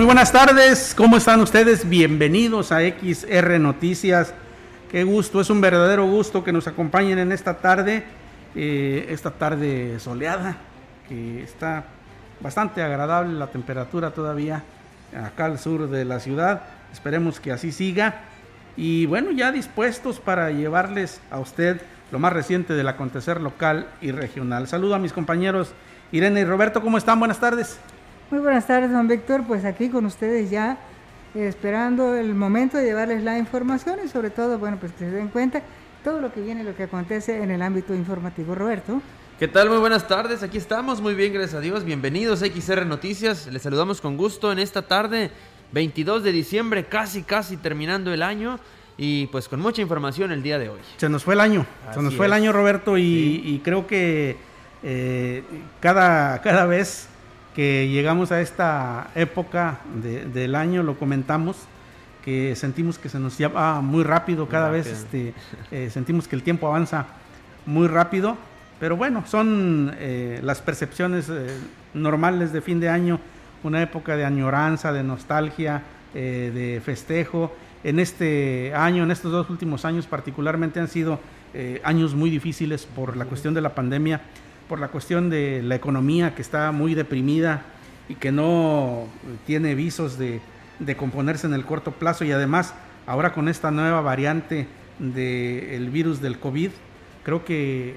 Muy buenas tardes, ¿cómo están ustedes? Bienvenidos a XR Noticias. Qué gusto, es un verdadero gusto que nos acompañen en esta tarde soleada, que está bastante agradable la temperatura todavía acá al sur de la ciudad. Esperemos que así siga. Y bueno, ya dispuestos para llevarles a usted lo más reciente del acontecer local y regional. Saludo a mis compañeros Irene y Roberto, ¿cómo están? Buenas tardes. Muy buenas tardes, don Víctor, pues aquí con ustedes ya esperando el momento de llevarles la información y sobre todo, bueno, pues que se den cuenta todo lo que viene, lo que acontece en el ámbito informativo. Roberto. ¿Qué tal? Muy buenas tardes, aquí estamos, muy bien, gracias a Dios, bienvenidos a XR Noticias, les saludamos con gusto en esta tarde, 22 de diciembre, casi terminando el año y pues con mucha información el día de hoy. Se nos fue el año, se nos fue el año, Roberto, y creo que cada vez que llegamos a esta época del año, lo comentamos, que sentimos que se nos lleva muy rápido, sentimos que el tiempo avanza muy rápido, pero bueno, son las percepciones normales de fin de año, una época de añoranza, de nostalgia, de festejo. En este año, en estos dos últimos años particularmente han sido años muy difíciles por la cuestión de la pandemia, por la cuestión de la economía que está muy deprimida y que no tiene visos de componerse en el corto plazo, y además ahora con esta nueva variante del virus del COVID, creo que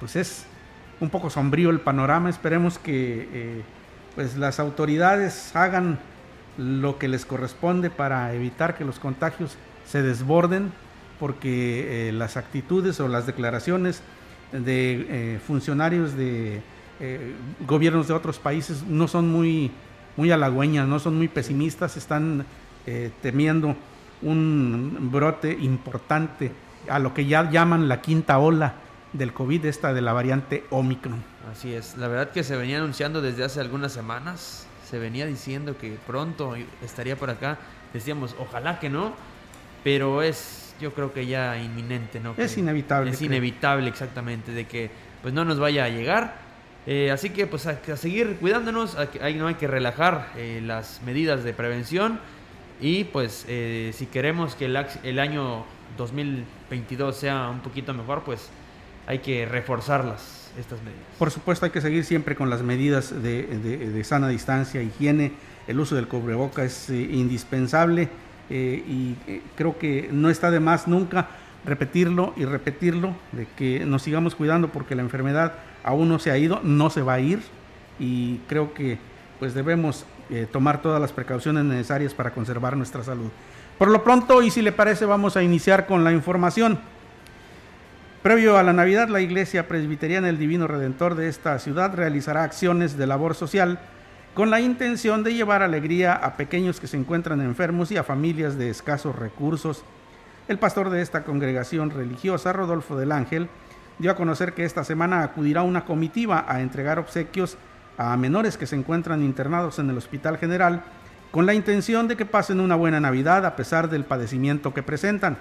pues es un poco sombrío el panorama. Esperemos que pues las autoridades hagan lo que les corresponde para evitar que los contagios se desborden, porque las actitudes o las declaraciones de funcionarios de gobiernos de otros países no son muy halagüeñas, no son muy pesimistas, están temiendo un brote importante a lo que ya llaman la quinta ola del COVID, esta de la variante Omicron. Así es, la verdad que se venía anunciando desde hace algunas semanas, se venía diciendo que pronto estaría por acá, decíamos ojalá que no, pero yo creo que ya inminente, ¿no? Es inevitable. Es inevitable, exactamente, de que pues no nos vaya a llegar. Así que pues a seguir cuidándonos, no hay que relajar las medidas de prevención. Y pues si queremos que el año 2022 sea un poquito mejor, pues hay que reforzarlas, estas medidas. Por supuesto, hay que seguir siempre con las medidas de sana distancia, higiene, el uso del cubreboca es indispensable. Y creo que no está de más nunca repetirlo, de que nos sigamos cuidando, porque la enfermedad aún no se ha ido, no se va a ir, y creo que pues debemos tomar todas las precauciones necesarias para conservar nuestra salud. Por lo pronto, y si le parece, vamos a iniciar con la información. Previo a la Navidad, la Iglesia Presbiteriana del Divino Redentor de esta ciudad realizará acciones de labor social con la intención de llevar alegría a pequeños que se encuentran enfermos y a familias de escasos recursos. El pastor de esta congregación religiosa, Rodolfo del Ángel, dio a conocer que esta semana acudirá una comitiva a entregar obsequios a menores que se encuentran internados en el Hospital General, con la intención de que pasen una buena Navidad a pesar del padecimiento que presentan.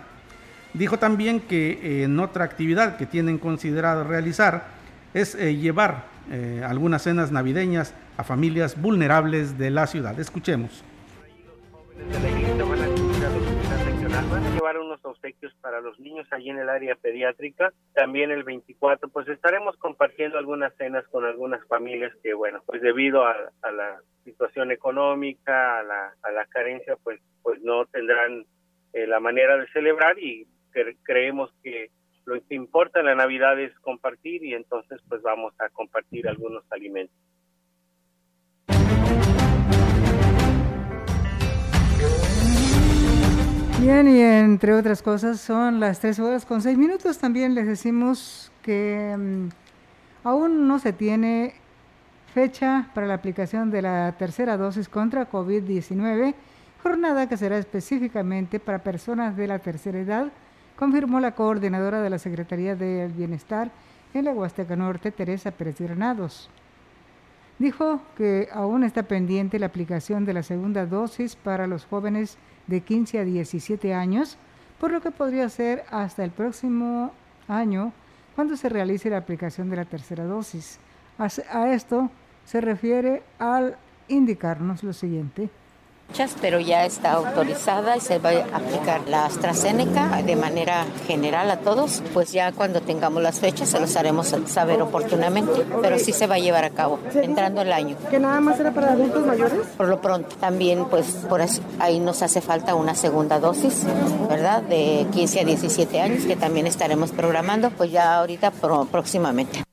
Dijo también que en otra actividad que tienen considerado realizar es llevar algunas cenas navideñas a familias vulnerables de la ciudad. Escuchemos. Van a llevar unos obsequios para los niños allí en el área pediátrica. También el 24, pues estaremos compartiendo algunas cenas con algunas familias que, bueno, pues debido a la situación económica, a la carencia, pues no tendrán la manera de celebrar, y creemos que lo que importa en la Navidad es compartir, y entonces pues vamos a compartir algunos alimentos. Bien, y entre otras cosas son las 3:06. También les decimos que aún no se tiene fecha para la aplicación de la tercera dosis contra COVID-19, jornada que será específicamente para personas de la tercera edad, confirmó la coordinadora de la Secretaría del Bienestar en la Huasteca Norte, Teresa Pérez Granados. Dijo que aún está pendiente la aplicación de la segunda dosis para los jóvenes de 15 a 17 años, por lo que podría ser hasta el próximo año cuando se realice la aplicación de la tercera dosis. A esto se refiere al indicarnos lo siguiente. pero ya está autorizada y se va a aplicar la AstraZeneca de manera general a todos. Pues ya cuando tengamos las fechas se los haremos saber oportunamente, pero sí se va a llevar a cabo entrando el año. ¿Que nada más era para adultos mayores? Por lo pronto. También pues por ahí nos hace falta una segunda dosis, ¿verdad? De 15 a 17 años, que también estaremos programando pues ya ahorita próximamente.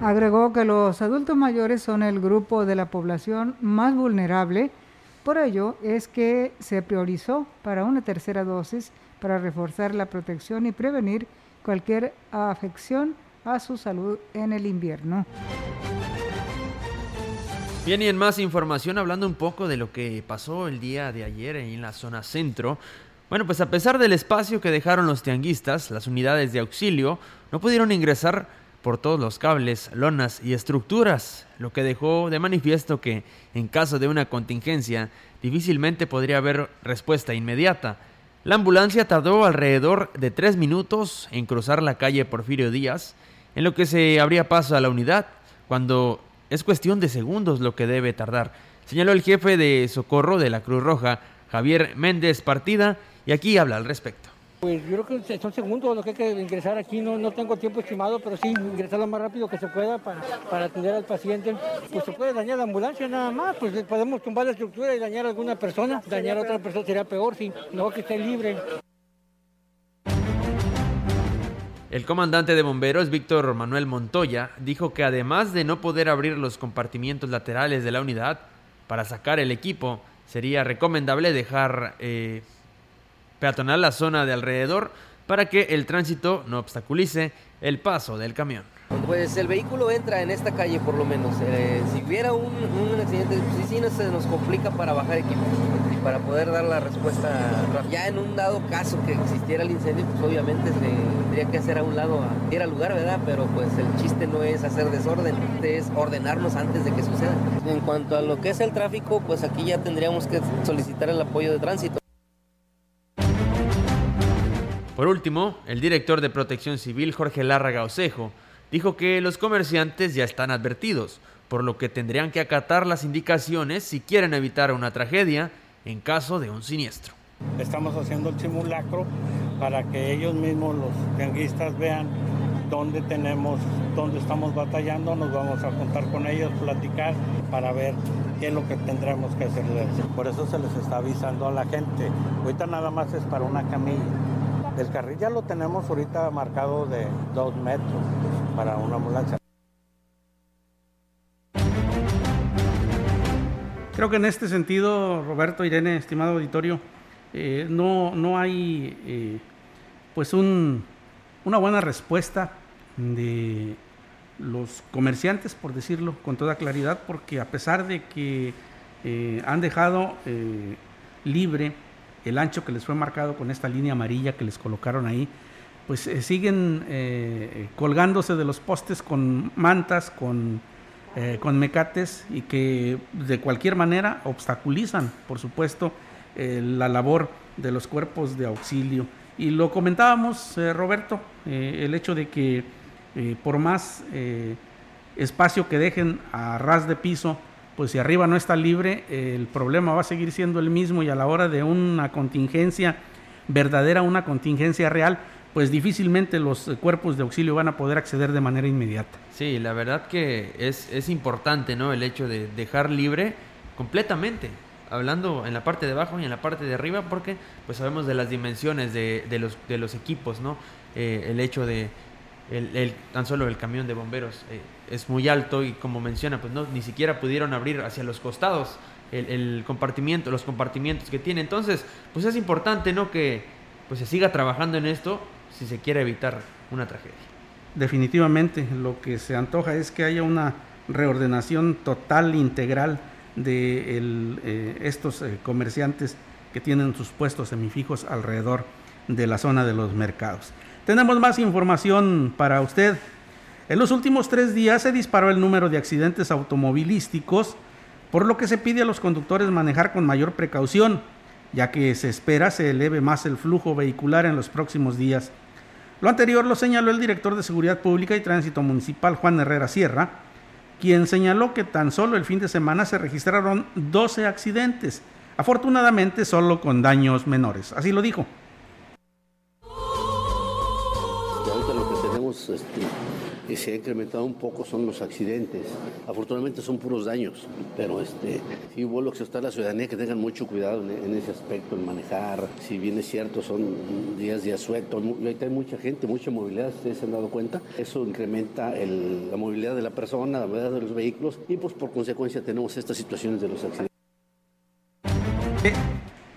Agregó que los adultos mayores son el grupo de la población más vulnerable, por ello es que se priorizó para una tercera dosis para reforzar la protección y prevenir cualquier afección a su salud en el invierno. Bien, y en más información, hablando un poco de lo que pasó el día de ayer en la zona centro. Bueno, pues a pesar del espacio que dejaron los tianguistas, las unidades de auxilio no pudieron ingresar por todos los cables, lonas y estructuras, lo que dejó de manifiesto que, en caso de una contingencia, difícilmente podría haber respuesta inmediata. La ambulancia tardó alrededor de 3 minutos en cruzar la calle Porfirio Díaz, en lo que se abría paso a la unidad, cuando es cuestión de segundos lo que debe tardar, señaló el jefe de socorro de la Cruz Roja, Javier Méndez Partida, y aquí habla al respecto. Pues yo creo que son segundos lo que hay que ingresar aquí, no tengo tiempo estimado, pero sí ingresar lo más rápido que se pueda para atender al paciente. Pues se puede dañar la ambulancia nada más, pues podemos tumbar la estructura y dañar a alguna persona, dañar a otra persona sería peor, sí, no que esté libre. El comandante de bomberos, Víctor Manuel Montoya, dijo que además de no poder abrir los compartimientos laterales de la unidad para sacar el equipo, sería recomendable dejar peatonal la zona de alrededor para que el tránsito no obstaculice el paso del camión. Pues el vehículo entra en esta calle por lo menos. Si hubiera un accidente de oficina se nos complica para bajar equipos, para poder dar la respuesta rápida. Ya en un dado caso que existiera el incendio, pues obviamente se tendría que hacer a un lado, a ir al lugar, ¿verdad? Pero pues el chiste no es hacer desorden, es ordenarnos antes de que suceda. En cuanto a lo que es el tráfico, pues aquí ya tendríamos que solicitar el apoyo de tránsito. Por último, el director de Protección Civil, Jorge Lárraga Osejo, dijo que los comerciantes ya están advertidos, por lo que tendrían que acatar las indicaciones si quieren evitar una tragedia en caso de un siniestro. Estamos haciendo el simulacro para que ellos mismos, los tianguistas, vean dónde estamos batallando, nos vamos a juntar con ellos, platicar para ver qué es lo que tendremos que hacerles. Por eso se les está avisando a la gente. Ahorita nada más es para una camilla. El carril ya lo tenemos ahorita marcado de 2 metros para una ambulancia. Creo que en este sentido, Roberto, Irene, estimado auditorio, no hay pues una buena respuesta de los comerciantes, por decirlo con toda claridad, porque a pesar de que han dejado libre el ancho que les fue marcado con esta línea amarilla que les colocaron ahí, pues siguen colgándose de los postes con mantas, con mecates, y que de cualquier manera obstaculizan, por supuesto, la labor de los cuerpos de auxilio. Y lo comentábamos, Roberto, el hecho de que por más espacio que dejen a ras de piso, pues si arriba no está libre, el problema va a seguir siendo el mismo, y a la hora de una contingencia verdadera, una contingencia real, pues difícilmente los cuerpos de auxilio van a poder acceder de manera inmediata. Sí, la verdad que es importante, ¿no?, el hecho de dejar libre completamente, hablando en la parte de abajo y en la parte de arriba, porque pues sabemos de las dimensiones de los equipos, ¿no? El hecho de tan solo el camión de bomberos es muy alto, y como menciona, pues no, ni siquiera pudieron abrir hacia los costados el compartimiento, los compartimientos que tiene. Entonces, pues es importante, ¿no?, que pues se siga trabajando en esto si se quiere evitar una tragedia. Definitivamente, lo que se antoja es que haya una reordenación total, integral de estos comerciantes que tienen sus puestos semifijos alrededor de la zona de los mercados. Tenemos más información para usted. En los últimos 3 días se disparó el número de accidentes automovilísticos, por lo que se pide a los conductores manejar con mayor precaución, ya que se espera se eleve más el flujo vehicular en los próximos días. Lo anterior lo señaló el director de Seguridad Pública y Tránsito Municipal, Juan Herrera Sierra, quien señaló que tan solo el fin de semana se registraron 12 accidentes, afortunadamente solo con daños menores. Así lo dijo. Ahorita lo que tenemos se ha incrementado un poco son los accidentes. Afortunadamente son puros daños, pero sí vuelvo a exhortar a la ciudadanía que tengan mucho cuidado en ese aspecto, en manejar. Si bien es cierto, son días de asueto. Ahorita hay mucha gente, mucha movilidad, ustedes se han dado cuenta. Eso incrementa la movilidad de la persona, la movilidad de los vehículos y pues por consecuencia tenemos estas situaciones de los accidentes.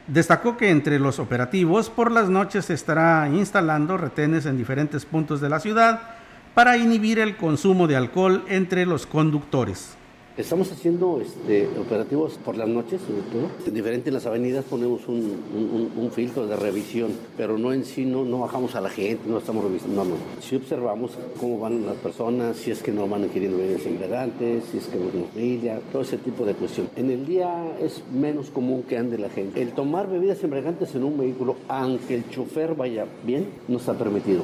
Destacó que entre los operativos por las noches se estará instalando retenes en diferentes puntos de la ciudad para inhibir el consumo de alcohol entre los conductores. Estamos haciendo operativos por las noches, sobre todo. Diferente en las avenidas ponemos un filtro de revisión, pero no en sí, no bajamos a la gente, no estamos revisando. No. Sí observamos cómo van las personas, si es que no van adquiriendo bebidas integrantes, si es que no familia, todo ese tipo de cuestión. En el día es menos común que ande la gente. El tomar bebidas embriagantes en un vehículo, aunque el chofer vaya bien, no está permitido.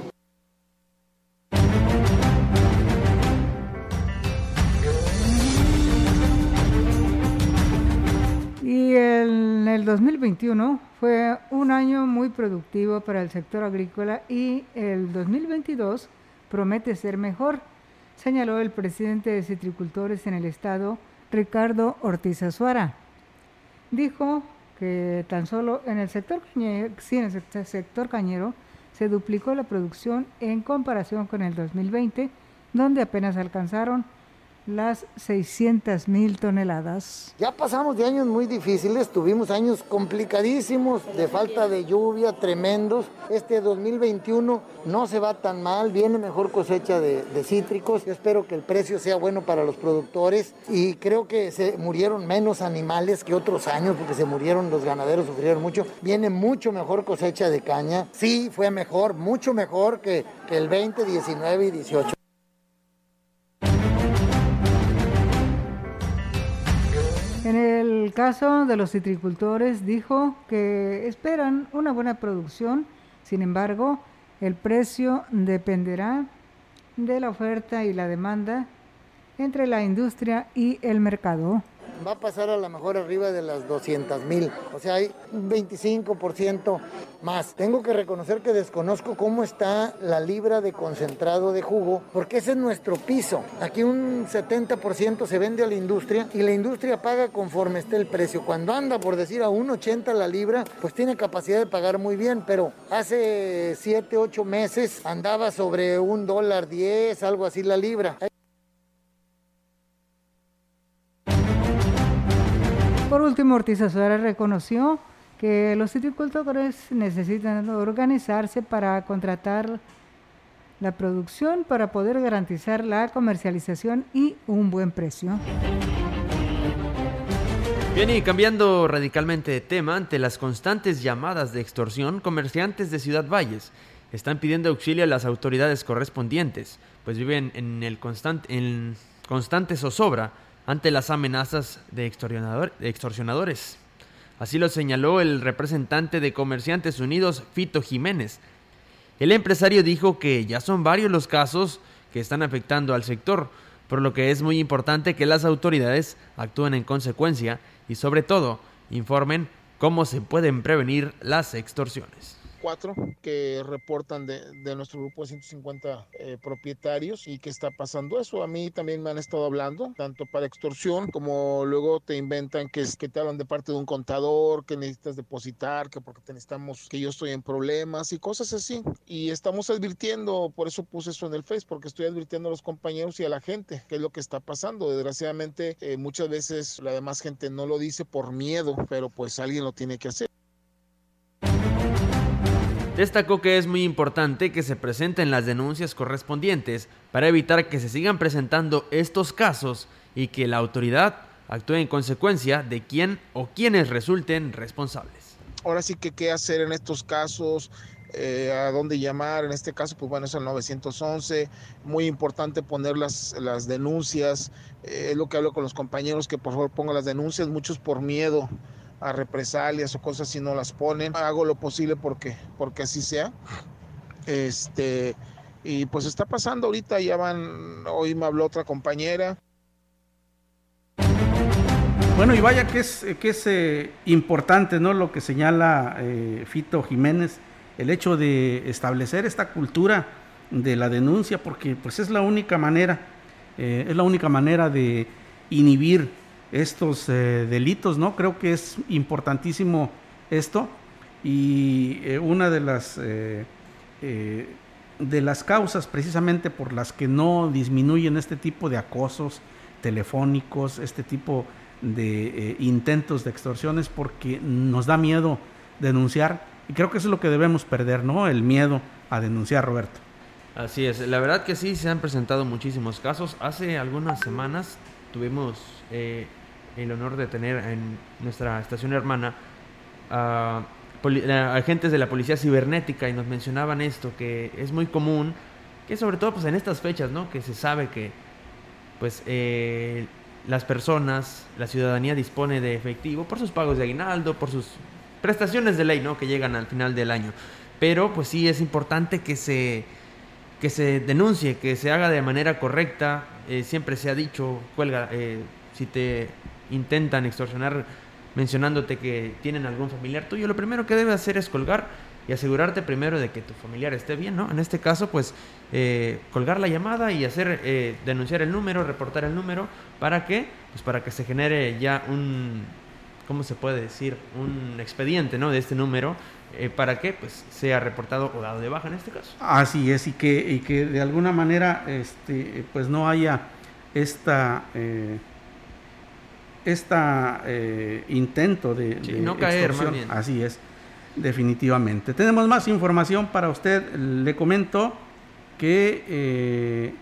En el 2021 fue un año muy productivo para el sector agrícola y el 2022 promete ser mejor, señaló el presidente de Citricultores en el estado, Ricardo Ortiz Azuara. Dijo que tan solo en el sector cañero se duplicó la producción en comparación con el 2020, donde apenas alcanzaron las 600,000 toneladas. Ya pasamos de años muy difíciles, tuvimos años complicadísimos, de falta de lluvia, tremendos. Este 2021 no se va tan mal, viene mejor cosecha de cítricos. Yo espero que el precio sea bueno para los productores y creo que se murieron menos animales que otros años porque se murieron, los ganaderos sufrieron mucho. Viene mucho mejor cosecha de caña. Sí, fue mejor, mucho mejor que el 20, 19 y 18. En el caso de los citricultores, dijo que esperan una buena producción, sin embargo, el precio dependerá de la oferta y la demanda entre la industria y el mercado. Va a pasar a lo mejor arriba de las 200,000, o sea, hay un 25% más. Tengo que reconocer que desconozco cómo está la libra de concentrado de jugo, porque ese es nuestro piso. Aquí un 70% se vende a la industria y la industria paga conforme esté el precio. Cuando anda, por decir, a 1.80 la libra, pues tiene capacidad de pagar muy bien, pero hace 7, 8 meses andaba sobre $1.10, algo así la libra. Por último, Ortiz Azuara reconoció que los citricultores necesitan organizarse para contratar la producción para poder garantizar la comercialización y un buen precio. Bien, y cambiando radicalmente de tema, ante las constantes llamadas de extorsión, comerciantes de Ciudad Valles están pidiendo auxilio a las autoridades correspondientes, pues viven en constante zozobra ante las amenazas de extorsionadores. Así lo señaló el representante de Comerciantes Unidos, Fito Jiménez. El empresario dijo que ya son varios los casos que están afectando al sector, por lo que es muy importante que las autoridades actúen en consecuencia y, sobre todo, informen cómo se pueden prevenir las extorsiones. 4 que reportan de nuestro grupo de 150 propietarios y que está pasando eso. A mí también me han estado hablando, tanto para extorsión como luego te inventan que te hablan de parte de un contador, que necesitas depositar, que porque te necesitamos, que yo estoy en problemas y cosas así. Y estamos advirtiendo, por eso puse eso en el Face, porque estoy advirtiendo a los compañeros y a la gente qué es lo que está pasando. Desgraciadamente muchas veces la demás gente no lo dice por miedo, pero pues alguien lo tiene que hacer. Destacó que es muy importante que se presenten las denuncias correspondientes para evitar que se sigan presentando estos casos y que la autoridad actúe en consecuencia de quién o quienes resulten responsables. Ahora sí que qué hacer en estos casos, a dónde llamar, en este caso pues bueno es el 911, muy importante poner las denuncias, es lo que hablo con los compañeros, que por favor pongan las denuncias, muchos por miedo a represalias o cosas si no las ponen. Hago lo posible porque así sea. Y pues está pasando ahorita, ya van, hoy me habló otra compañera. Bueno, y vaya que es importante, ¿no?, lo que señala Fito Jiménez, el hecho de establecer esta cultura de la denuncia, porque pues es la única manera de inhibir estos delitos, ¿no? Creo que es importantísimo esto, y una de las causas precisamente por las que no disminuyen este tipo de acosos telefónicos, este tipo de intentos de extorsiones, porque nos da miedo denunciar, y creo que eso es lo que debemos perder, ¿no? El miedo a denunciar, Roberto. Así es, la verdad que sí, se han presentado muchísimos casos. Hace algunas semanas tuvimos el honor de tener en nuestra estación hermana a agentes de la policía cibernética, y nos mencionaban esto, que es muy común, que sobre todo pues en estas fechas, ¿no?, que se sabe que pues las personas, la ciudadanía dispone de efectivo por sus pagos de aguinaldo, por sus prestaciones de ley, ¿no?, que llegan al final del año. Pero pues sí es importante que se denuncie, que se haga de manera correcta. Siempre se ha dicho, cuelga, si te intentan extorsionar mencionándote que tienen algún familiar tuyo, lo primero que debes hacer es colgar y asegurarte primero de que tu familiar esté bien, ¿no? En este caso, pues, colgar la llamada y hacer, denunciar el número, reportar el número, para que se genere ya un, ¿cómo se puede decir?, un expediente, ¿no?, de este número, para que pues sea reportado o dado de baja en este caso. Así es, y que de alguna manera pues no haya esta intento de, sí, de no caer, más bien. Así es, definitivamente. Tenemos más información para usted. Le comento que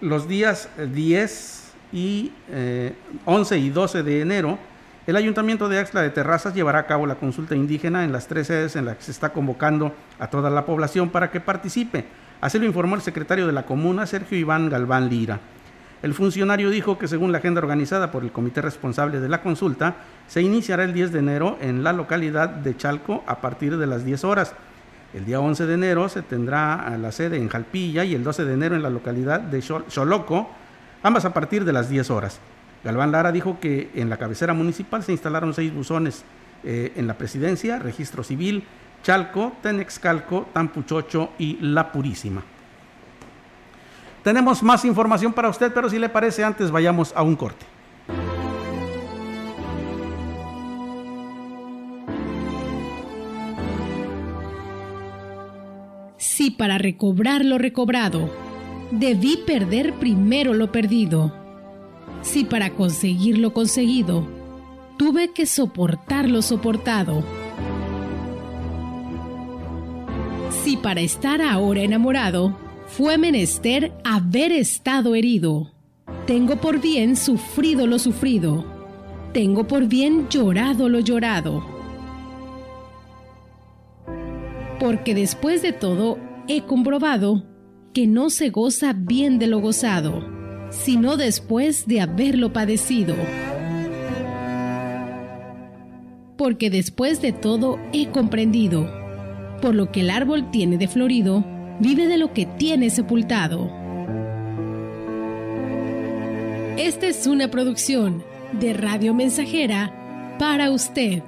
los días 10 y 11 y 12 de enero, el Ayuntamiento de Axtla de Terrazas llevará a cabo la consulta indígena en las 3 sedes en las que se está convocando a toda la población para que participe. Así lo informó el secretario de la comuna, Sergio Iván Galván Lira. El funcionario dijo que según la agenda organizada por el comité responsable de la consulta, se iniciará el 10 de enero en la localidad de Chalco a partir de las 10 horas. El día 11 de enero se tendrá la sede en Jalpilla y el 12 de enero en la localidad de Xoloco, ambas a partir de las 10 horas. Galván Lara dijo que en la cabecera municipal se instalaron 6 buzones en la Presidencia, Registro Civil, Chalco, Tenexcalco, Tampuchocho y La Purísima. Tenemos más información para usted, pero si le parece, antes vayamos a un corte. Sí, para recobrar lo recobrado, debí perder primero lo perdido. Sí, para conseguir lo conseguido, tuve que soportar lo soportado. Sí, para estar ahora enamorado, fue menester haber estado herido. Tengo por bien sufrido lo sufrido. Tengo por bien llorado lo llorado. Porque después de todo he comprobado que no se goza bien de lo gozado, sino después de haberlo padecido. Porque después de todo he comprendido, por lo que el árbol tiene de florido, vive de lo que tiene sepultado. Esta es una producción de Radio Mensajera para usted.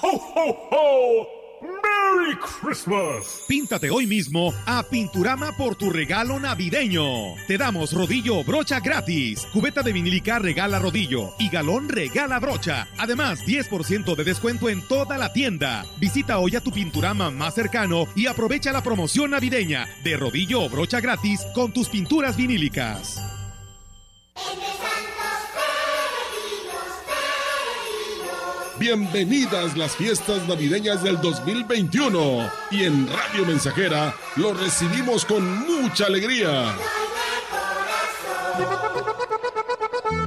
¡Ho, ho, ho! ¡Merry Christmas! Píntate hoy mismo a Pinturama por tu regalo navideño. Te damos rodillo o brocha gratis. Cubeta de vinílica regala rodillo y galón regala brocha. Además, 10% de descuento en toda la tienda. Visita hoy a tu Pinturama más cercano y aprovecha la promoción navideña de rodillo o brocha gratis con tus pinturas vinílicas. Bienvenidas las fiestas navideñas del 2021, y en Radio Mensajera lo recibimos con mucha alegría.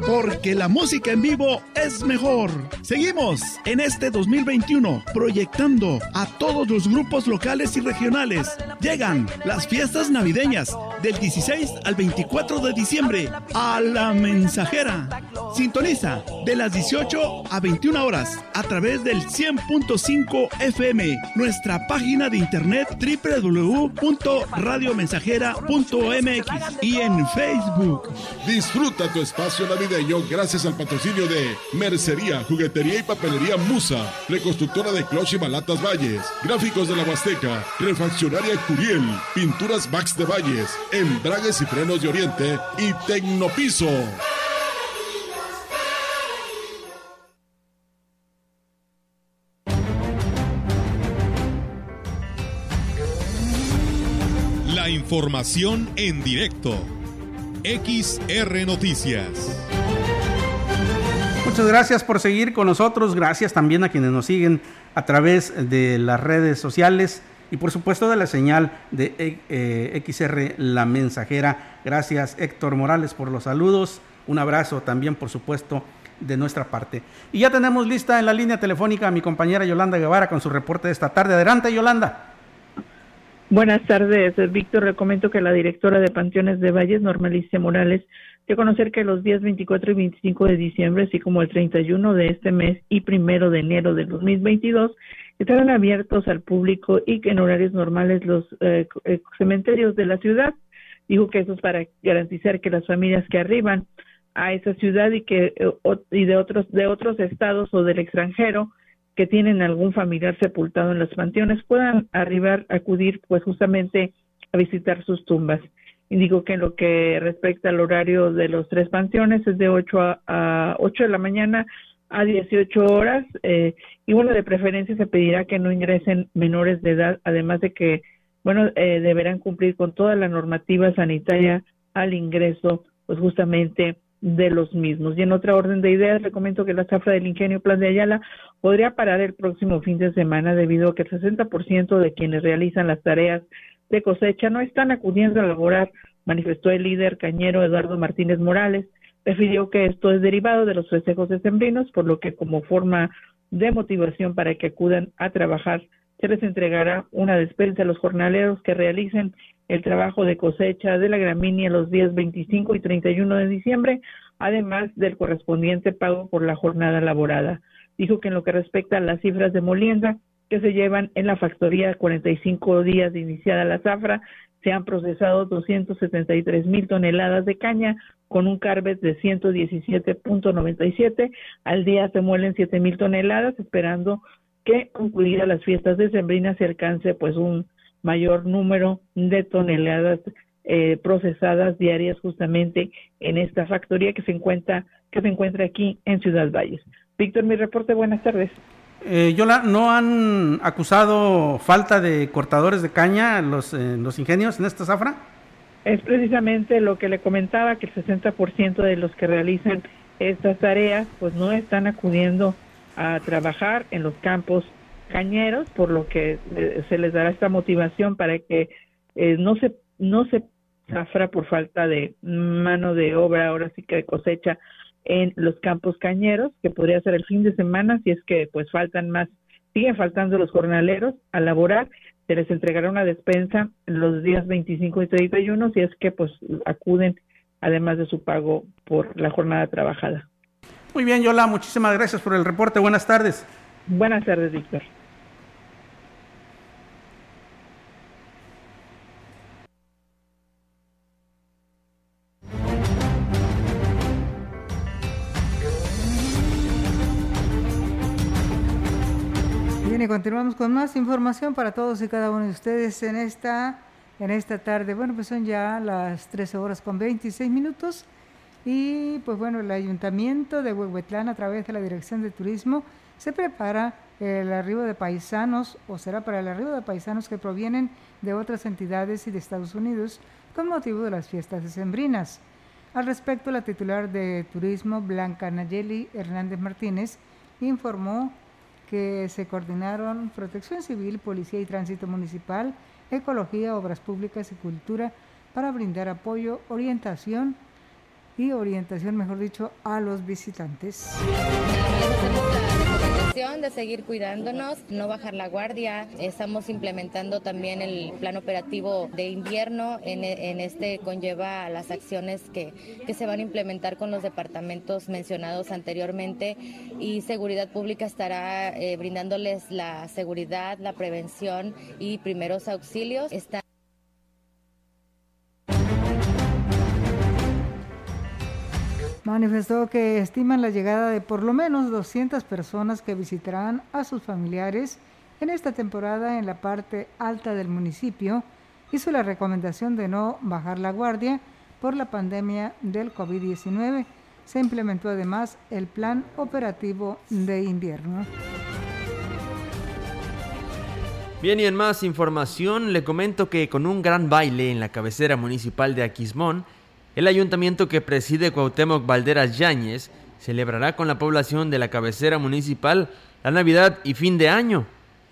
Porque la música en vivo es mejor. Seguimos en este 2021 proyectando a todos los grupos locales y regionales. Llegan las fiestas navideñas del 16 al 24 de diciembre a La Mensajera. Sintoniza de las 18 a 21 horas a través del 100.5 FM, nuestra página de internet www.radiomensajera.mx y en Facebook. Disfruta tu espacio navideño gracias al patrocinio de Mercería, Juguetería y Papelería Musa, Reconstructora de Cloche y Malatas Valles, Gráficos de la Huasteca, Refaccionaria Curiel, Pinturas Max de Valles, Embragues y Frenos de Oriente y Tecnopiso. La información en directo. XR Noticias. Muchas gracias por seguir con nosotros, gracias también a quienes nos siguen a través de las redes sociales y por supuesto de la señal de XR La Mensajera. Gracias Héctor Morales por los saludos, un abrazo también por supuesto de nuestra parte. Y ya tenemos lista en la línea telefónica a mi compañera Yolanda Guevara con su reporte de esta tarde. Adelante Yolanda. Buenas tardes, Víctor. Le comento que la directora de Panteones de Valles, Norma Alicia Morales, de conocer que los días 24 y 25 de diciembre, así como el 31 de este mes y 1 de enero del 2022, estarán abiertos al público y que en horarios normales los cementerios de la ciudad. Dijo que eso es para garantizar que las familias que arriban a esa ciudad y que de otros estados o del extranjero que tienen algún familiar sepultado en los panteones puedan acudir pues justamente a visitar sus tumbas. Digo que en lo que respecta al horario de los tres panteones es de 8 de la mañana a 18 horas y bueno, de preferencia se pedirá que no ingresen menores de edad, además de que bueno, deberán cumplir con toda la normativa sanitaria al ingreso pues justamente de los mismos. Y en otra orden de ideas, le comento que la zafra del ingenio Plan de Ayala podría parar el próximo fin de semana debido a que el 60% de quienes realizan las tareas de cosecha no están acudiendo a laborar, manifestó el líder cañero Eduardo Martínez Morales. Refirió que esto es derivado de los festejos decembrinos, por lo que como forma de motivación para que acudan a trabajar, se les entregará una despensa a los jornaleros que realicen el trabajo de cosecha de la gramínea los días 25 y 31 de diciembre, además del correspondiente pago por la jornada laborada. Dijo que en lo que respecta a las cifras de molienda, que se llevan en la factoría 45 días de iniciada la zafra, se han procesado 273,000 toneladas de caña con un carbet de 117.97. Al día se muelen 7,000 toneladas, esperando que concluidas las fiestas decembrinas se alcance pues un mayor número de toneladas procesadas diarias justamente en esta factoría que se encuentra aquí en Ciudad Valles. Víctor, mi reporte, buenas tardes. ¿No han acusado falta de cortadores de caña los ingenios en esta zafra? Es precisamente lo que le comentaba, que el 60% de los que realizan estas tareas pues no están acudiendo a trabajar en los campos cañeros, por lo que se les dará esta motivación para que no se zafra por falta de mano de obra, ahora sí que de cosecha, en los campos cañeros, que podría ser el fin de semana, si es que pues siguen faltando los jornaleros a laborar. Se les entregará una despensa los días 25 y 31, si es que pues acuden, además de su pago por la jornada trabajada. Muy bien, Yola, muchísimas gracias por el reporte, buenas tardes. Buenas tardes, Víctor. Y continuamos con más información para todos y cada uno de ustedes en esta tarde. Bueno, pues son ya las 13:26 y pues bueno, el Ayuntamiento de Huehuetlán a través de la Dirección de Turismo se prepara el arribo de paisanos, o será para el arribo de paisanos que provienen de otras entidades y de Estados Unidos con motivo de las fiestas decembrinas. Al respecto, la titular de Turismo, Blanca Nayeli Hernández Martínez, informó que se coordinaron Protección Civil, Policía y Tránsito Municipal, Ecología, Obras Públicas y Cultura para brindar apoyo, orientación, a los visitantes. recomendación de seguir cuidándonos, no bajar la guardia. Estamos implementando también el plan operativo de invierno. En este conlleva las acciones que se van a implementar con los departamentos mencionados anteriormente, y Seguridad Pública estará brindándoles la seguridad, la prevención y primeros auxilios. Manifestó que estiman la llegada de por lo menos 200 personas que visitarán a sus familiares en esta temporada en la parte alta del municipio. Hizo la recomendación de no bajar la guardia por la pandemia del COVID-19. Se implementó además el plan operativo de invierno. Bien, y en más información le comento que con un gran baile en la cabecera municipal de Aquismón, el ayuntamiento que preside Cuauhtémoc Valderas Yáñez celebrará con la población de la cabecera municipal la Navidad y fin de año.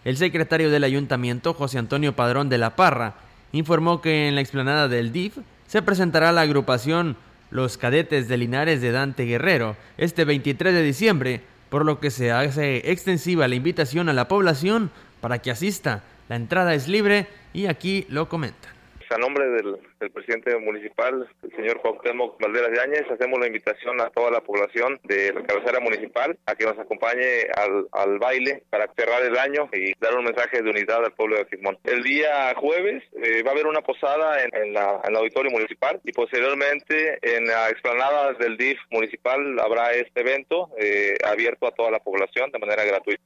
El secretario del ayuntamiento, José Antonio Padrón de la Parra, informó que en la explanada del DIF se presentará la agrupación Los Cadetes de Linares de Dante Guerrero este 23 de diciembre, por lo que se hace extensiva la invitación a la población para que asista. La entrada es libre y aquí lo comentan. A nombre del presidente municipal, el señor Cuauhtémoc Valderas Yáñez, hacemos la invitación a toda la población de la cabecera municipal a que nos acompañe al baile para cerrar el año y dar un mensaje de unidad al pueblo de Aquismón. El día jueves va a haber una posada en el auditorio municipal, y posteriormente en la explanada del DIF municipal habrá este evento abierto a toda la población de manera gratuita.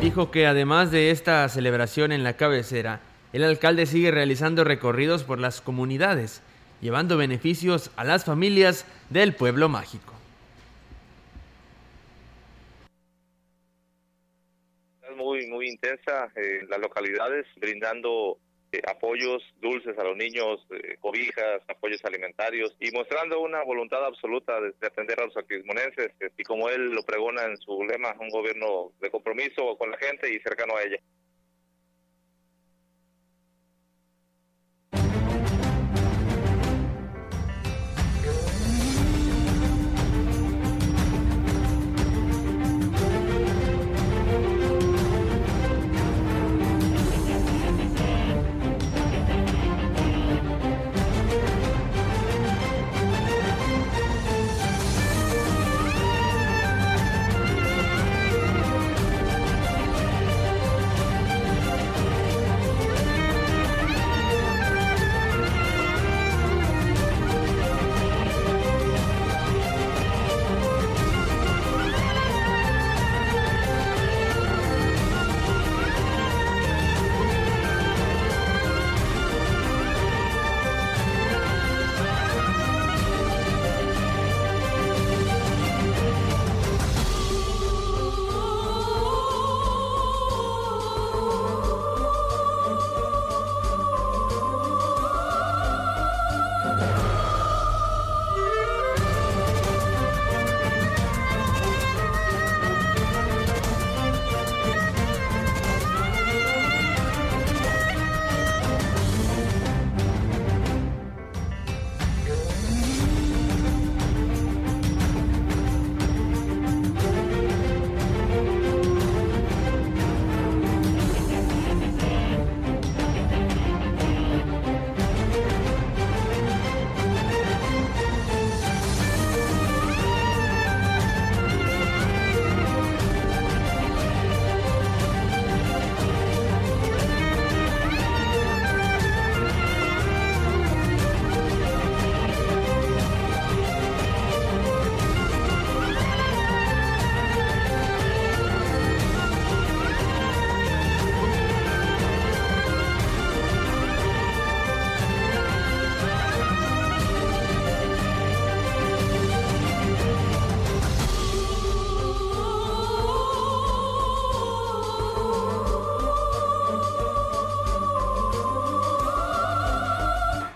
Dijo que además de esta celebración en la cabecera, el alcalde sigue realizando recorridos por las comunidades, llevando beneficios a las familias del pueblo mágico. Muy, muy intensa en las localidades, brindando apoyos dulces a los niños, cobijas, apoyos alimentarios, y mostrando una voluntad absoluta de atender a los aquismonenses, y como él lo pregona en su lema, un gobierno de compromiso con la gente y cercano a ella.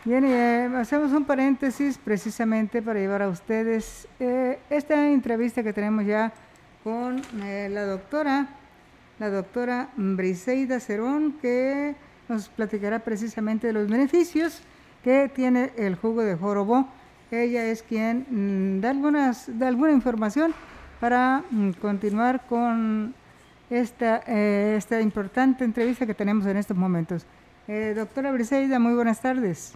Bien, hacemos un paréntesis precisamente para llevar a ustedes esta entrevista que tenemos ya con la doctora Briseida Cerón, que nos platicará precisamente de los beneficios que tiene el jugo de jorobo. Ella es quien da alguna información para continuar con esta importante entrevista que tenemos en estos momentos. Doctora Briseida, muy buenas tardes.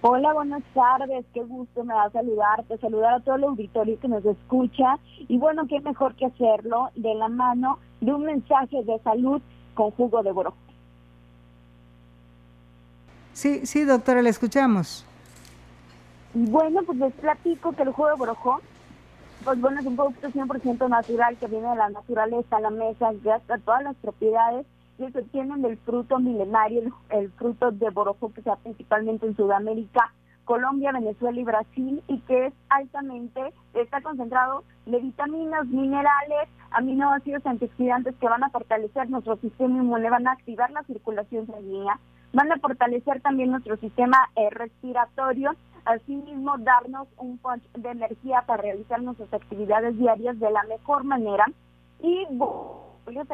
Hola, buenas tardes, qué gusto me da saludarte, saludar a todo el auditorio que nos escucha, y bueno, qué mejor que hacerlo de la mano de un mensaje de salud con jugo de borojó. Sí, doctora, le escuchamos. Bueno, pues les platico que el jugo de borojó, pues bueno, es un producto 100% natural que viene de la naturaleza, la mesa, gracias a todas las propiedades que obtienen del fruto milenario, el fruto de borojó, que se da principalmente en Sudamérica, Colombia, Venezuela y Brasil, y que es altamente, está concentrado de vitaminas, minerales, aminoácidos, antioxidantes que van a fortalecer nuestro sistema inmune, van a activar la circulación sanguínea, van a fortalecer también nuestro sistema respiratorio, asimismo darnos un punch de energía para realizar nuestras actividades diarias de la mejor manera, y en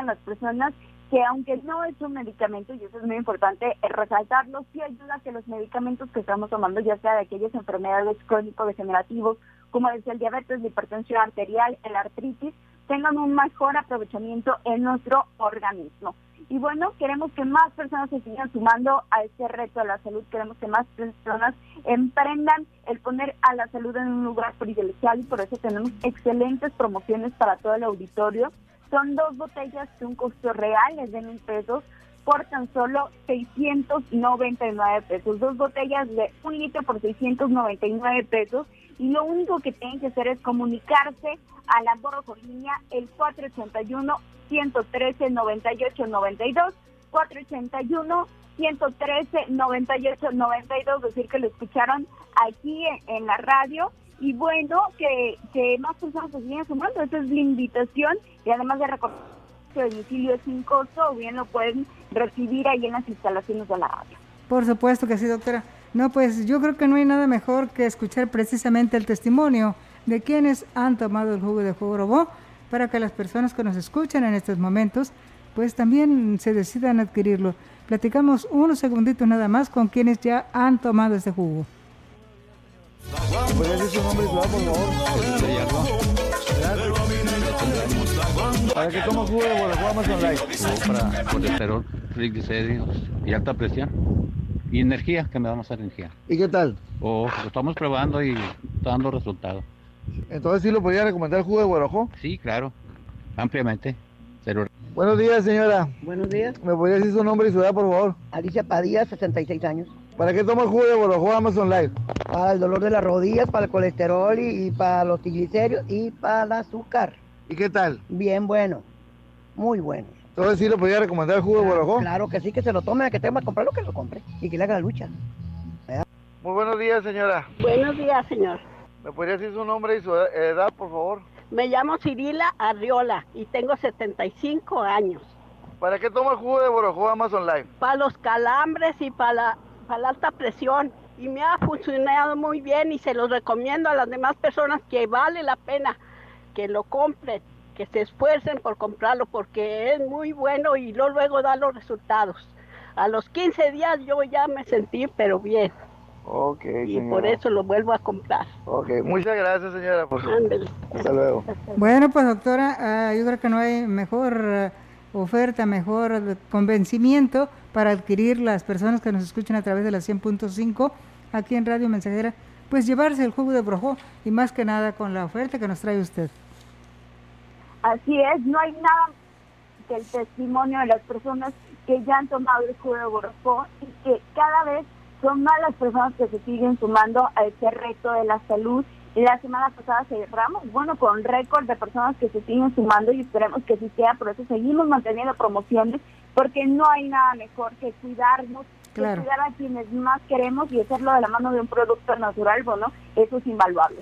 las personas que, aunque no es un medicamento, y eso es muy importante resaltarlo, sí ayuda a que los medicamentos que estamos tomando, ya sea de aquellas enfermedades crónico-degenerativas, como es el diabetes, la hipertensión arterial, el artritis, tengan un mejor aprovechamiento en nuestro organismo. Y bueno, queremos que más personas se sigan sumando a este reto de la salud, queremos que más personas emprendan el poner a la salud en un lugar privilegiado, y por eso tenemos excelentes promociones para todo el auditorio. Son 2 botellas de un costo real, es de $1,000 por tan solo $699. 2 botellas de 1 litro por $699. Y lo único que tienen que hacer es comunicarse a la borojolínea, el 481-113-9892, 481-113-9892, decir que lo escucharon aquí en la radio. Y bueno, que más personas se siguen sumando, esa es la invitación, y además de recordar que el domicilio es sin costo, o bien lo pueden recibir ahí en las instalaciones de la radio. Por supuesto que sí, doctora. No, pues yo creo que no hay nada mejor que escuchar precisamente el testimonio de quienes han tomado el jugo de borojó, para que las personas que nos escuchan en estos momentos, pues también se decidan adquirirlo. Platicamos unos segunditos nada más con quienes ya han tomado este jugo. ¿Podrías decir su nombre y ciudad, por favor? Para que tomo jugo de borojó más online. Para colesterol, triglicéridos y alta presión. Y energía, que me da más energía. ¿Y qué tal? Lo estamos probando y está dando resultados. Entonces, ¿sí lo podría recomendar el jugo de borojó? Sí, claro, ampliamente. Buenos días, señora. Buenos días. ¿Me podría decir su nombre y ciudad, por favor? Alicia Padilla, 66 años. ¿Para qué toma el jugo de borojó Amazon Live? Para el dolor de las rodillas, para el colesterol y para los triglicéridos y para el azúcar. ¿Y qué tal? Bien bueno, muy bueno. Entonces, ¿sí le podría recomendar el jugo de borojó? Claro que sí, que se lo tome, que tenga que comprarlo, que lo compre y que le haga la lucha. ¿Verdad? Muy buenos días, señora. Buenos días, señor. ¿Me podría decir su nombre y su edad, por favor? Me llamo Cirila Arriola y tengo 75 años. ¿Para qué toma el jugo de borojó Amazon Live? Para los calambres y para la alta presión, y me ha funcionado muy bien, y se los recomiendo a las demás personas que vale la pena que lo compren, que se esfuercen por comprarlo, porque es muy bueno y luego da los resultados. A los 15 días yo ya me sentí pero bien. Okay, y señora, por eso lo vuelvo a comprar. Okay, muchas gracias, señora. Ándale. Hasta luego. Bueno, pues doctora, yo creo que no hay mejor oferta, mejor convencimiento para adquirir las personas que nos escuchan a través de la 100.5 aquí en Radio Mensajera, pues llevarse el jugo de borojó, y más que nada con la oferta que nos trae usted. Así es, no hay nada que el testimonio de las personas que ya han tomado el jugo de borojó, y que cada vez son más las personas que se siguen sumando a este reto de la salud. La semana pasada cerramos, bueno, con récord de personas que se siguen sumando, y esperemos que sí sea, por eso seguimos manteniendo promociones, porque no hay nada mejor que cuidarnos, claro, que cuidar a quienes más queremos, y hacerlo de la mano de un producto natural, bueno, eso es invaluable.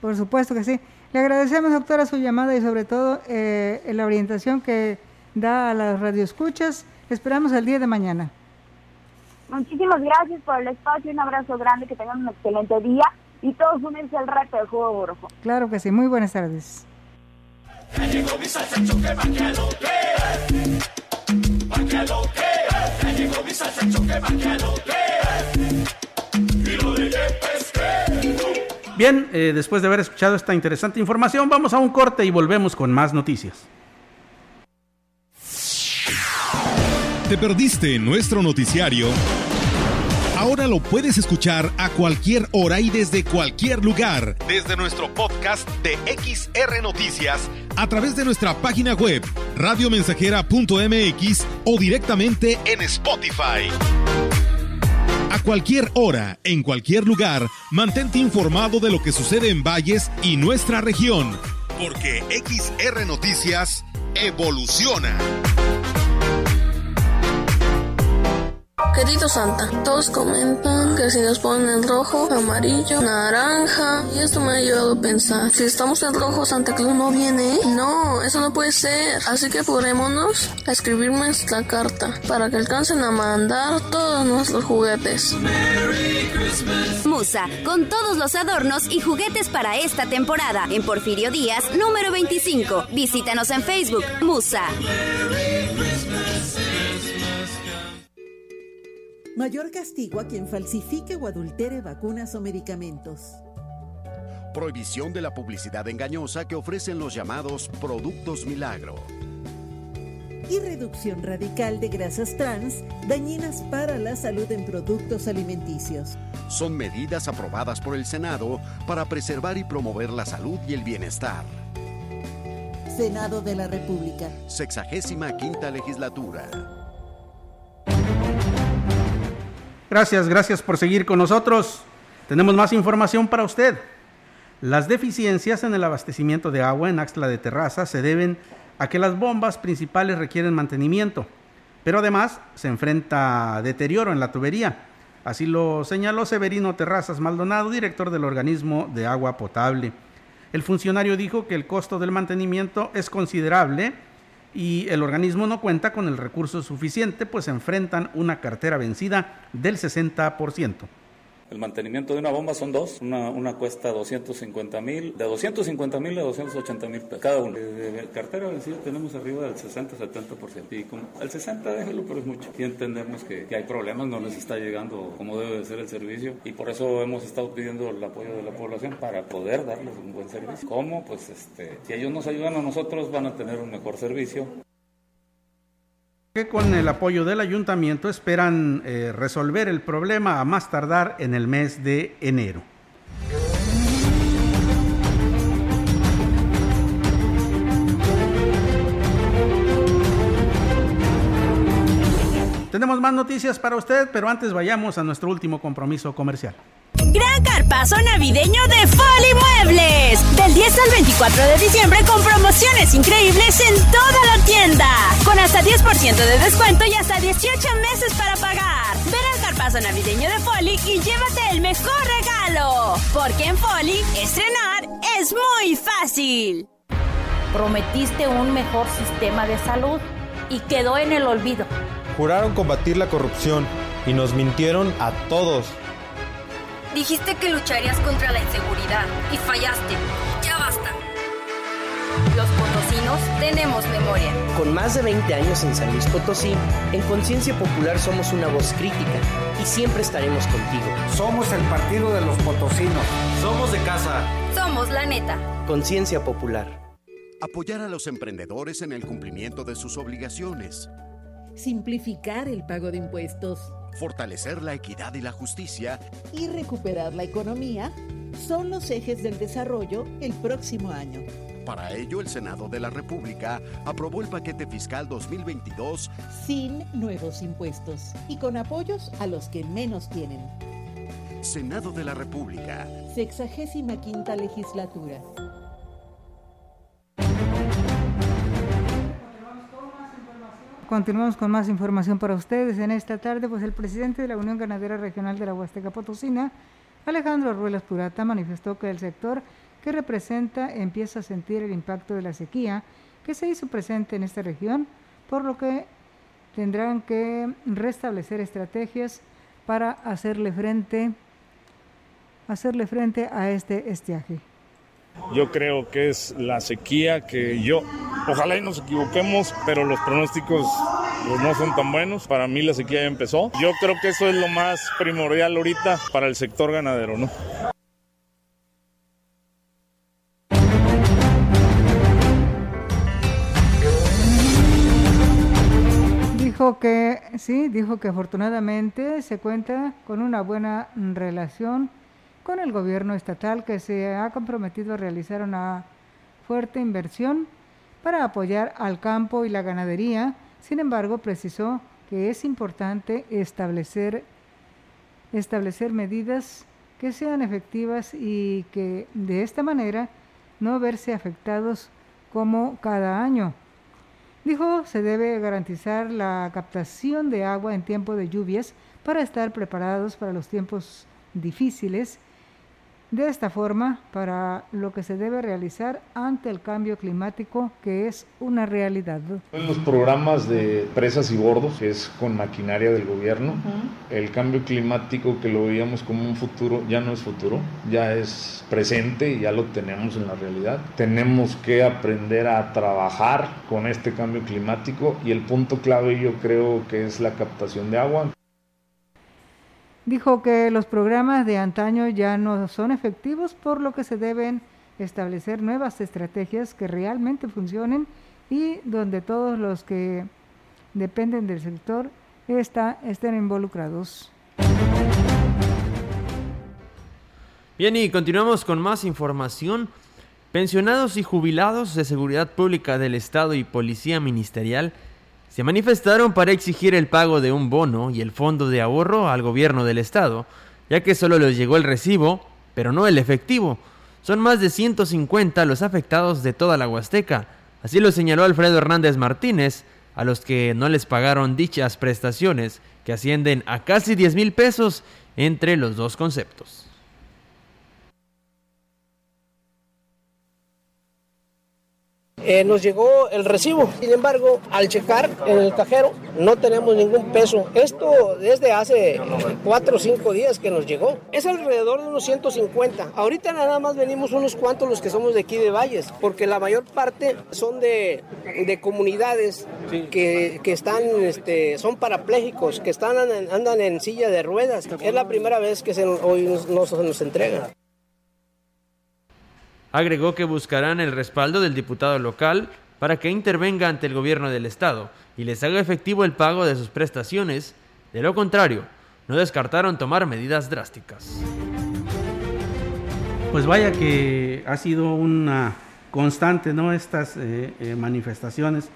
Por supuesto que sí. Le agradecemos, doctora, su llamada y sobre todo la orientación que da a las radioescuchas. Esperamos el día de mañana. Muchísimas gracias por el espacio, un abrazo grande, que tengan un excelente día. Y todos únense al reto del jugo de borojó. Claro que sí, muy buenas tardes. Bien, después de haber escuchado esta interesante información, vamos a un corte y volvemos con más noticias. ¿Te perdiste nuestro noticiario? Ahora lo puedes escuchar a cualquier hora y desde cualquier lugar, desde nuestro podcast de XR Noticias, a través de nuestra página web, radiomensajera.mx, o directamente en Spotify. A cualquier hora, en cualquier lugar, mantente informado de lo que sucede en Valles y nuestra región, porque XR Noticias evoluciona. Querido Santa, todos comentan que si nos ponen en rojo, amarillo, naranja, y esto me ha llevado a pensar, si estamos en rojo, Santa Claus no viene. No, eso no puede ser, así que apurémonos a escribir nuestra carta para que alcancen a mandar todos nuestros juguetes. Musa, con todos los adornos y juguetes para esta temporada, en Porfirio Díaz, número 25. Visítanos en Facebook, Musa. Mayor castigo a quien falsifique o adultere vacunas o medicamentos. Prohibición de la publicidad engañosa que ofrecen los llamados productos milagro. Y reducción radical de grasas trans dañinas para la salud en productos alimenticios. Son medidas aprobadas por el Senado para preservar y promover la salud y el bienestar. Senado de la República. 65ª Legislatura. Gracias por seguir con nosotros. Tenemos más información para usted. Las deficiencias en el abastecimiento de agua en Axtla de Terrazas se deben a que las bombas principales requieren mantenimiento, pero además se enfrenta deterioro en la tubería. Así lo señaló Severino Terrazas Maldonado, director del organismo de agua potable. El funcionario dijo que el costo del mantenimiento es considerable y el organismo no cuenta con el recurso suficiente, pues enfrentan una cartera vencida del 60%. El mantenimiento de una bomba son dos, una cuesta $250,000, de $250,000 a $280,000 cada uno. De cartera vencida tenemos arriba del 60-70%, y como el 60% déjalo, pero es mucho. Y entendemos que hay problemas, no les está llegando como debe de ser el servicio, y por eso hemos estado pidiendo el apoyo de la población para poder darles un buen servicio. ¿Cómo? Pues si ellos nos ayudan a nosotros, van a tener un mejor servicio. Que con el apoyo del ayuntamiento esperan resolver el problema a más tardar en el mes de enero. Tenemos más noticias para usted, pero antes vayamos a nuestro último compromiso comercial. Gran carpazo navideño de Foli Muebles. Del 10 al 24 de diciembre con promociones increíbles en toda la tienda. Con hasta 10% de descuento y hasta 18 meses para pagar. Ven al carpazo navideño de Foli y llévate el mejor regalo. Porque en Foli, estrenar es muy fácil. Prometiste un mejor sistema de salud y quedó en el olvido. Juraron combatir la corrupción y nos mintieron a todos. Dijiste que lucharías contra la inseguridad y fallaste. Ya basta. Los potosinos tenemos memoria. Con más de 20 años en San Luis Potosí, en Conciencia Popular somos una voz crítica y siempre estaremos contigo. Somos el partido de los potosinos. Somos de casa. Somos la neta. Conciencia Popular. Apoyar a los emprendedores en el cumplimiento de sus obligaciones. Simplificar el pago de impuestos. Fortalecer la equidad y la justicia y recuperar la economía son los ejes del desarrollo el próximo año. Para ello, el Senado de la República aprobó el paquete fiscal 2022 sin nuevos impuestos y con apoyos a los que menos tienen. Senado de la República. 65ª Legislatura. Continuamos con más información para ustedes. En esta tarde, pues el presidente de la Unión Ganadera Regional de la Huasteca Potosina, Alejandro Arruelas Purata, manifestó que el sector que representa empieza a sentir el impacto de la sequía que se hizo presente en esta región, por lo que tendrán que restablecer estrategias para hacerle frente a este estiaje. Yo creo que es la sequía que ojalá y nos equivoquemos, pero los pronósticos pues no son tan buenos. Para mí la sequía ya empezó. Yo creo que eso es lo más primordial ahorita para el sector ganadero, ¿no? Dijo que afortunadamente se cuenta con una buena relación con el gobierno estatal, que se ha comprometido a realizar una fuerte inversión para apoyar al campo y la ganadería. Sin embargo, precisó que es importante establecer medidas que sean efectivas y que de esta manera no verse afectados como cada año. Dijo, se debe garantizar la captación de agua en tiempo de lluvias para estar preparados para los tiempos difíciles. De esta forma, para lo que se debe realizar ante el cambio climático, que es una realidad. En los programas de presas y bordos, que es con maquinaria del gobierno, el cambio climático que lo veíamos como un futuro, ya no es futuro, ya es presente y ya lo tenemos en la realidad. Tenemos que aprender a trabajar con este cambio climático y el punto clave yo creo que es la captación de agua. Dijo que los programas de antaño ya no son efectivos, por lo que se deben establecer nuevas estrategias que realmente funcionen y donde todos los que dependen del sector estén involucrados. Bien, y continuamos con más información. Pensionados y jubilados de Seguridad Pública del Estado y Policía Ministerial se manifestaron para exigir el pago de un bono y el fondo de ahorro al gobierno del estado, ya que solo les llegó el recibo, pero no el efectivo. Son más de 150 los afectados de toda la Huasteca, así lo señaló Alfredo Hernández Martínez, a los que no les pagaron dichas prestaciones, que ascienden a casi 10,000 pesos entre los dos conceptos. Nos llegó el recibo, sin embargo, al checar en el cajero no tenemos ningún peso. Esto desde hace 4 o 5 días que nos llegó. Es alrededor de unos 150. Ahorita nada más venimos unos cuantos los que somos de aquí de Valles, porque la mayor parte son de comunidades que están, son parapléjicos, que andan en silla de ruedas. Es la primera vez que hoy nos entrega. Agregó que buscarán el respaldo del diputado local para que intervenga ante el gobierno del estado y les haga efectivo el pago de sus prestaciones. De lo contrario, no descartaron tomar medidas drásticas. Pues vaya que ha sido una constante, ¿no? Estas manifestaciones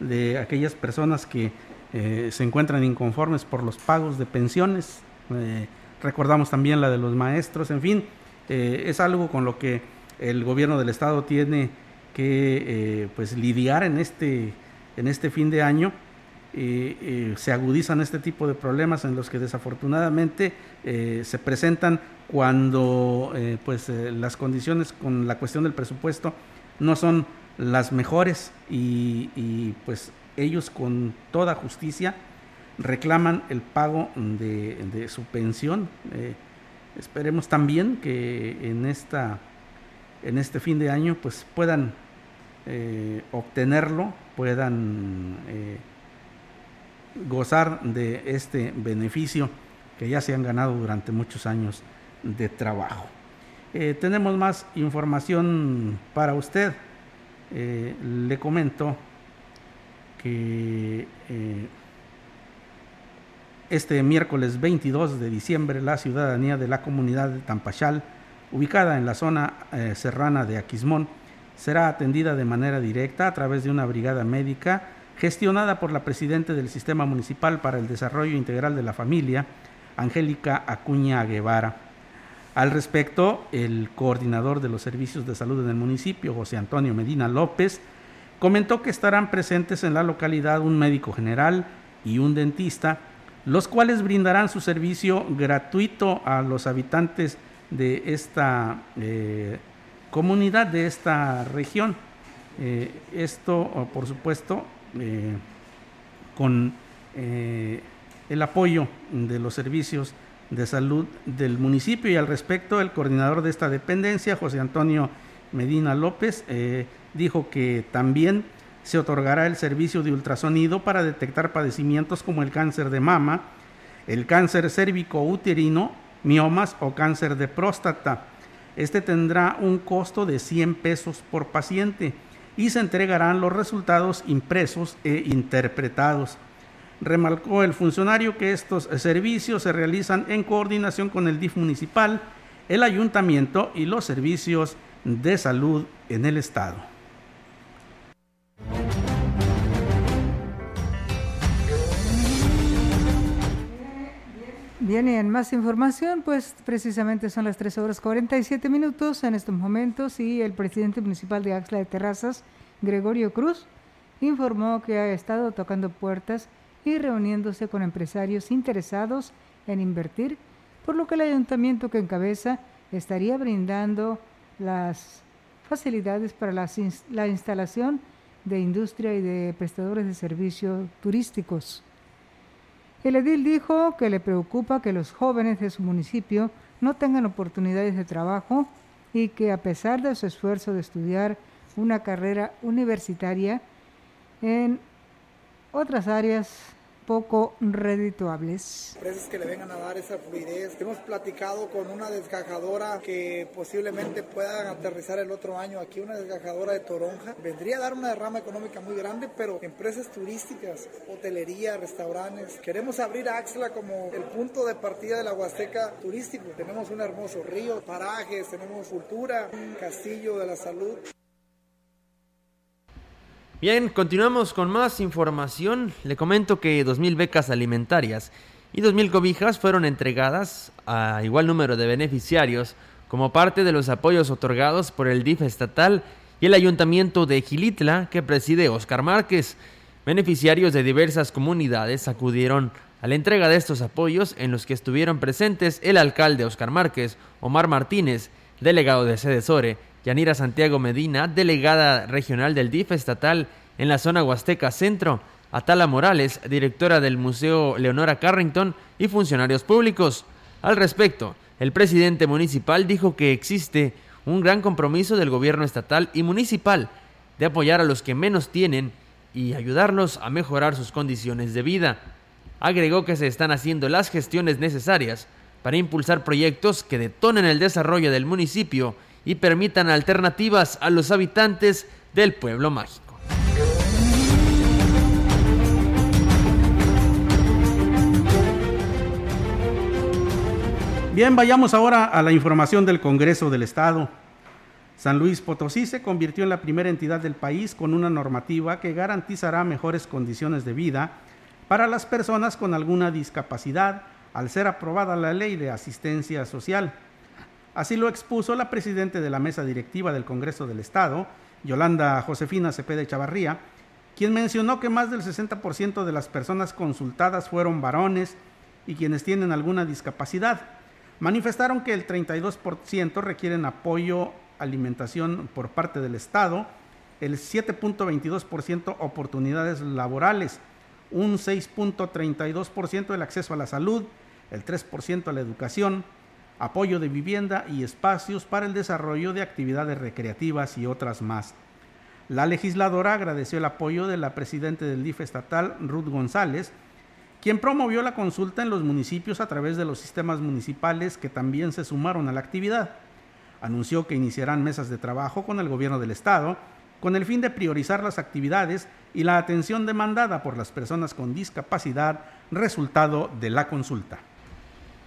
de aquellas personas que se encuentran inconformes por los pagos de pensiones. Recordamos también la de los maestros, en fin, es algo con lo que el gobierno del estado tiene que lidiar en este fin de año. Se agudizan este tipo de problemas en los que desafortunadamente se presentan cuando las condiciones con la cuestión del presupuesto no son las mejores y pues ellos con toda justicia reclaman el pago de su pensión. Esperemos también que en este fin de año pues puedan obtenerlo, puedan gozar de este beneficio que ya se han ganado durante muchos años de trabajo. Tenemos más información para usted. Le comento que este miércoles 22 de diciembre la ciudadanía de la comunidad de Tampachal, ubicada en la zona serrana de Aquismón, será atendida de manera directa a través de una brigada médica gestionada por la presidenta del Sistema Municipal para el Desarrollo Integral de la Familia, Angélica Acuña Guevara. Al respecto, el coordinador de los servicios de salud en el municipio, José Antonio Medina López, comentó que estarán presentes en la localidad un médico general y un dentista, los cuales brindarán su servicio gratuito a los habitantes de esta comunidad, de esta región. Esto, por supuesto, con el apoyo de los servicios de salud del municipio. Y al respecto, el coordinador de esta dependencia, José Antonio Medina López, dijo que también se otorgará el servicio de ultrasonido para detectar padecimientos como el cáncer de mama, el cáncer cérvico-uterino, miomas o cáncer de próstata. Este tendrá un costo de 100 pesos por paciente y se entregarán los resultados impresos e interpretados. Remarcó el funcionario que estos servicios se realizan en coordinación con el DIF municipal, el ayuntamiento y los servicios de salud en el estado. Bien, y en más información, pues precisamente son las 3:47 en estos momentos y el presidente municipal de Axtla de Terrazas, Gregorio Cruz, informó que ha estado tocando puertas y reuniéndose con empresarios interesados en invertir, por lo que el ayuntamiento que encabeza estaría brindando las facilidades para la instalación de industria y de prestadores de servicios turísticos. El edil dijo que le preocupa que los jóvenes de su municipio no tengan oportunidades de trabajo y que, a pesar de su esfuerzo de estudiar una carrera universitaria, en otras áreas poco redituables. Empresas que le vengan a dar esa fluidez. Hemos platicado con una desgajadora que posiblemente pueda aterrizar el otro año aquí, una desgajadora de toronja. Vendría a dar una derrama económica muy grande, pero empresas turísticas, hotelería, restaurantes. Queremos abrir Axtla como el punto de partida de la Huasteca turístico. Tenemos un hermoso río, parajes, tenemos cultura, un castillo de la salud. Bien, continuamos con más información. Le comento que 2,000 becas alimentarias y 2,000 cobijas fueron entregadas a igual número de beneficiarios como parte de los apoyos otorgados por el DIF estatal y el Ayuntamiento de Xilitla, que preside Oscar Márquez. Beneficiarios de diversas comunidades acudieron a la entrega de estos apoyos, en los que estuvieron presentes el alcalde Oscar Márquez, Omar Martínez, delegado de Sedesore, Yanira Santiago Medina, delegada regional del DIF estatal en la zona Huasteca Centro, Atala Morales, directora del Museo Leonora Carrington, y funcionarios públicos. Al respecto, el presidente municipal dijo que existe un gran compromiso del gobierno estatal y municipal de apoyar a los que menos tienen y ayudarlos a mejorar sus condiciones de vida. Agregó que se están haciendo las gestiones necesarias para impulsar proyectos que detonen el desarrollo del municipio y permitan alternativas a los habitantes del pueblo mágico. Bien, vayamos ahora a la información del Congreso del Estado. San Luis Potosí se convirtió en la primera entidad del país con una normativa que garantizará mejores condiciones de vida para las personas con alguna discapacidad, al ser aprobada la Ley de Asistencia Social. Así lo expuso la presidenta de la Mesa Directiva del Congreso del Estado, Yolanda Josefina Cepeda Chavarría, quien mencionó que más del 60% de las personas consultadas fueron varones y quienes tienen alguna discapacidad. Manifestaron que el 32% requieren apoyo, alimentación por parte del Estado, el 7.22% oportunidades laborales, un 6.32% el acceso a la salud, el 3% a la educación, apoyo de vivienda y espacios para el desarrollo de actividades recreativas y otras más. La legisladora agradeció el apoyo de la presidenta del DIF estatal, Ruth González, quien promovió la consulta en los municipios a través de los sistemas municipales que también se sumaron a la actividad. Anunció que iniciarán mesas de trabajo con el gobierno del estado con el fin de priorizar las actividades y la atención demandada por las personas con discapacidad, resultado de la consulta.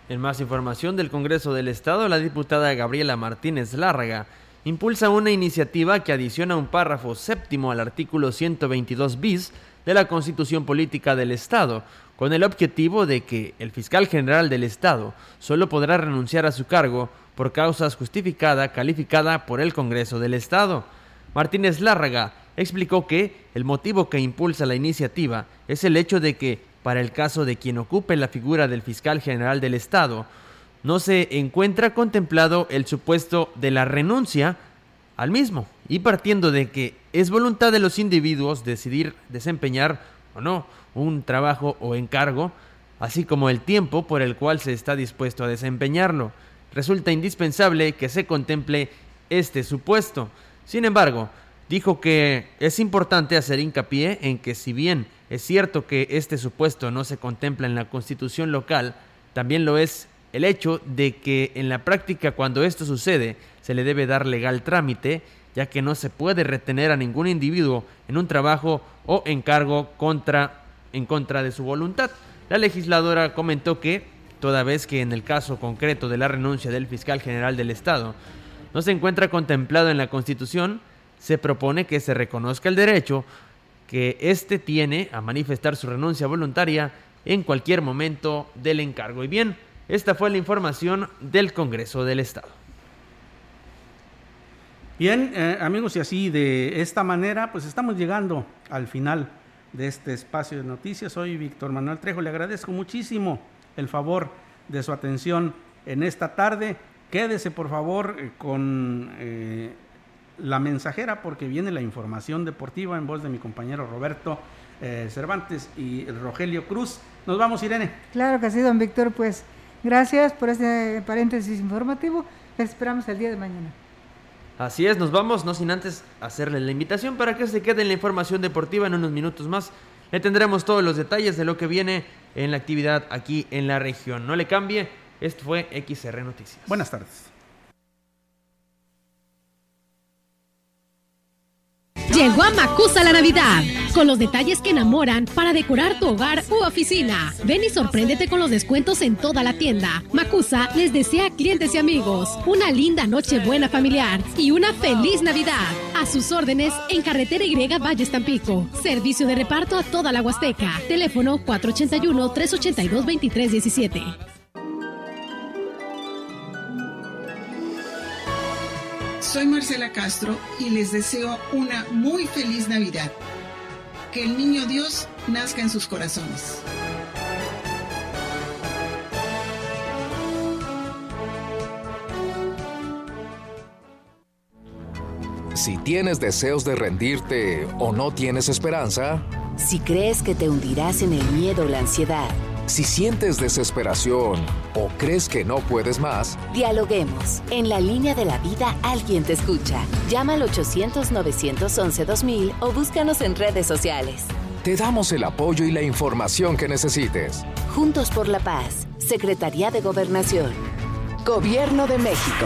En más información del Congreso del Estado, la diputada Gabriela Martínez Lárraga impulsa una iniciativa que adiciona un párrafo séptimo al artículo 122 bis de la Constitución Política del Estado, con el objetivo de que el fiscal general del Estado solo podrá renunciar a su cargo por causas justificada calificada por el Congreso del Estado. Martínez Lárraga explicó que el motivo que impulsa la iniciativa es el hecho de que, para el caso de quien ocupe la figura del fiscal general del Estado, no se encuentra contemplado el supuesto de la renuncia al mismo, y partiendo de que es voluntad de los individuos decidir desempeñar o no un trabajo o encargo, así como el tiempo por el cual se está dispuesto a desempeñarlo, resulta indispensable que se contemple este supuesto. Sin embargo, dijo que es importante hacer hincapié en que, si bien es cierto que este supuesto no se contempla en la Constitución local, también lo es el hecho de que en la práctica, cuando esto sucede, se le debe dar legal trámite, ya que no se puede retener a ningún individuo en un trabajo o encargo contra en contra de su voluntad. La legisladora comentó que, toda vez que en el caso concreto de la renuncia del fiscal general del Estado no se encuentra contemplado en la Constitución, se propone que se reconozca el derecho que éste tiene a manifestar su renuncia voluntaria en cualquier momento del encargo. Y bien, esta fue la información del Congreso del Estado. Bien, amigos, y así de esta manera, pues estamos llegando al final de este espacio de noticias. Soy Víctor Manuel Trejo, le agradezco muchísimo el favor de su atención en esta tarde. Quédese, por favor, con La Mensajera, porque viene la información deportiva en voz de mi compañero Roberto Cervantes y Rogelio Cruz. Nos vamos, Irene. Claro que sí, don Víctor, pues gracias por este paréntesis informativo. Les esperamos el día de mañana. Así es, nos vamos, no sin antes hacerles la invitación para que se quede en la información deportiva. En unos minutos más le tendremos todos los detalles de lo que viene en la actividad aquí en la región. No le cambie, esto fue XR Noticias. Buenas tardes. Llegó a Macusa la Navidad, con los detalles que enamoran para decorar tu hogar u oficina. Ven y sorpréndete con los descuentos en toda la tienda. Macusa les desea a clientes y amigos una linda noche buena familiar y una feliz Navidad. A sus órdenes en Carretera Y Valles Tampico. Servicio de reparto a toda la Huasteca. Teléfono 481-382-2317. Soy Marcela Castro y les deseo una muy feliz Navidad. Que el niño Dios nazca en sus corazones. Si tienes deseos de rendirte o no tienes esperanza, si crees que te hundirás en el miedo o la ansiedad, si sientes desesperación o crees que no puedes más, dialoguemos. En La Línea de la Vida alguien te escucha. Llama al 800-911-2000 o búscanos en redes sociales. Te damos el apoyo y la información que necesites. Juntos por la Paz. Secretaría de Gobernación. Gobierno de México.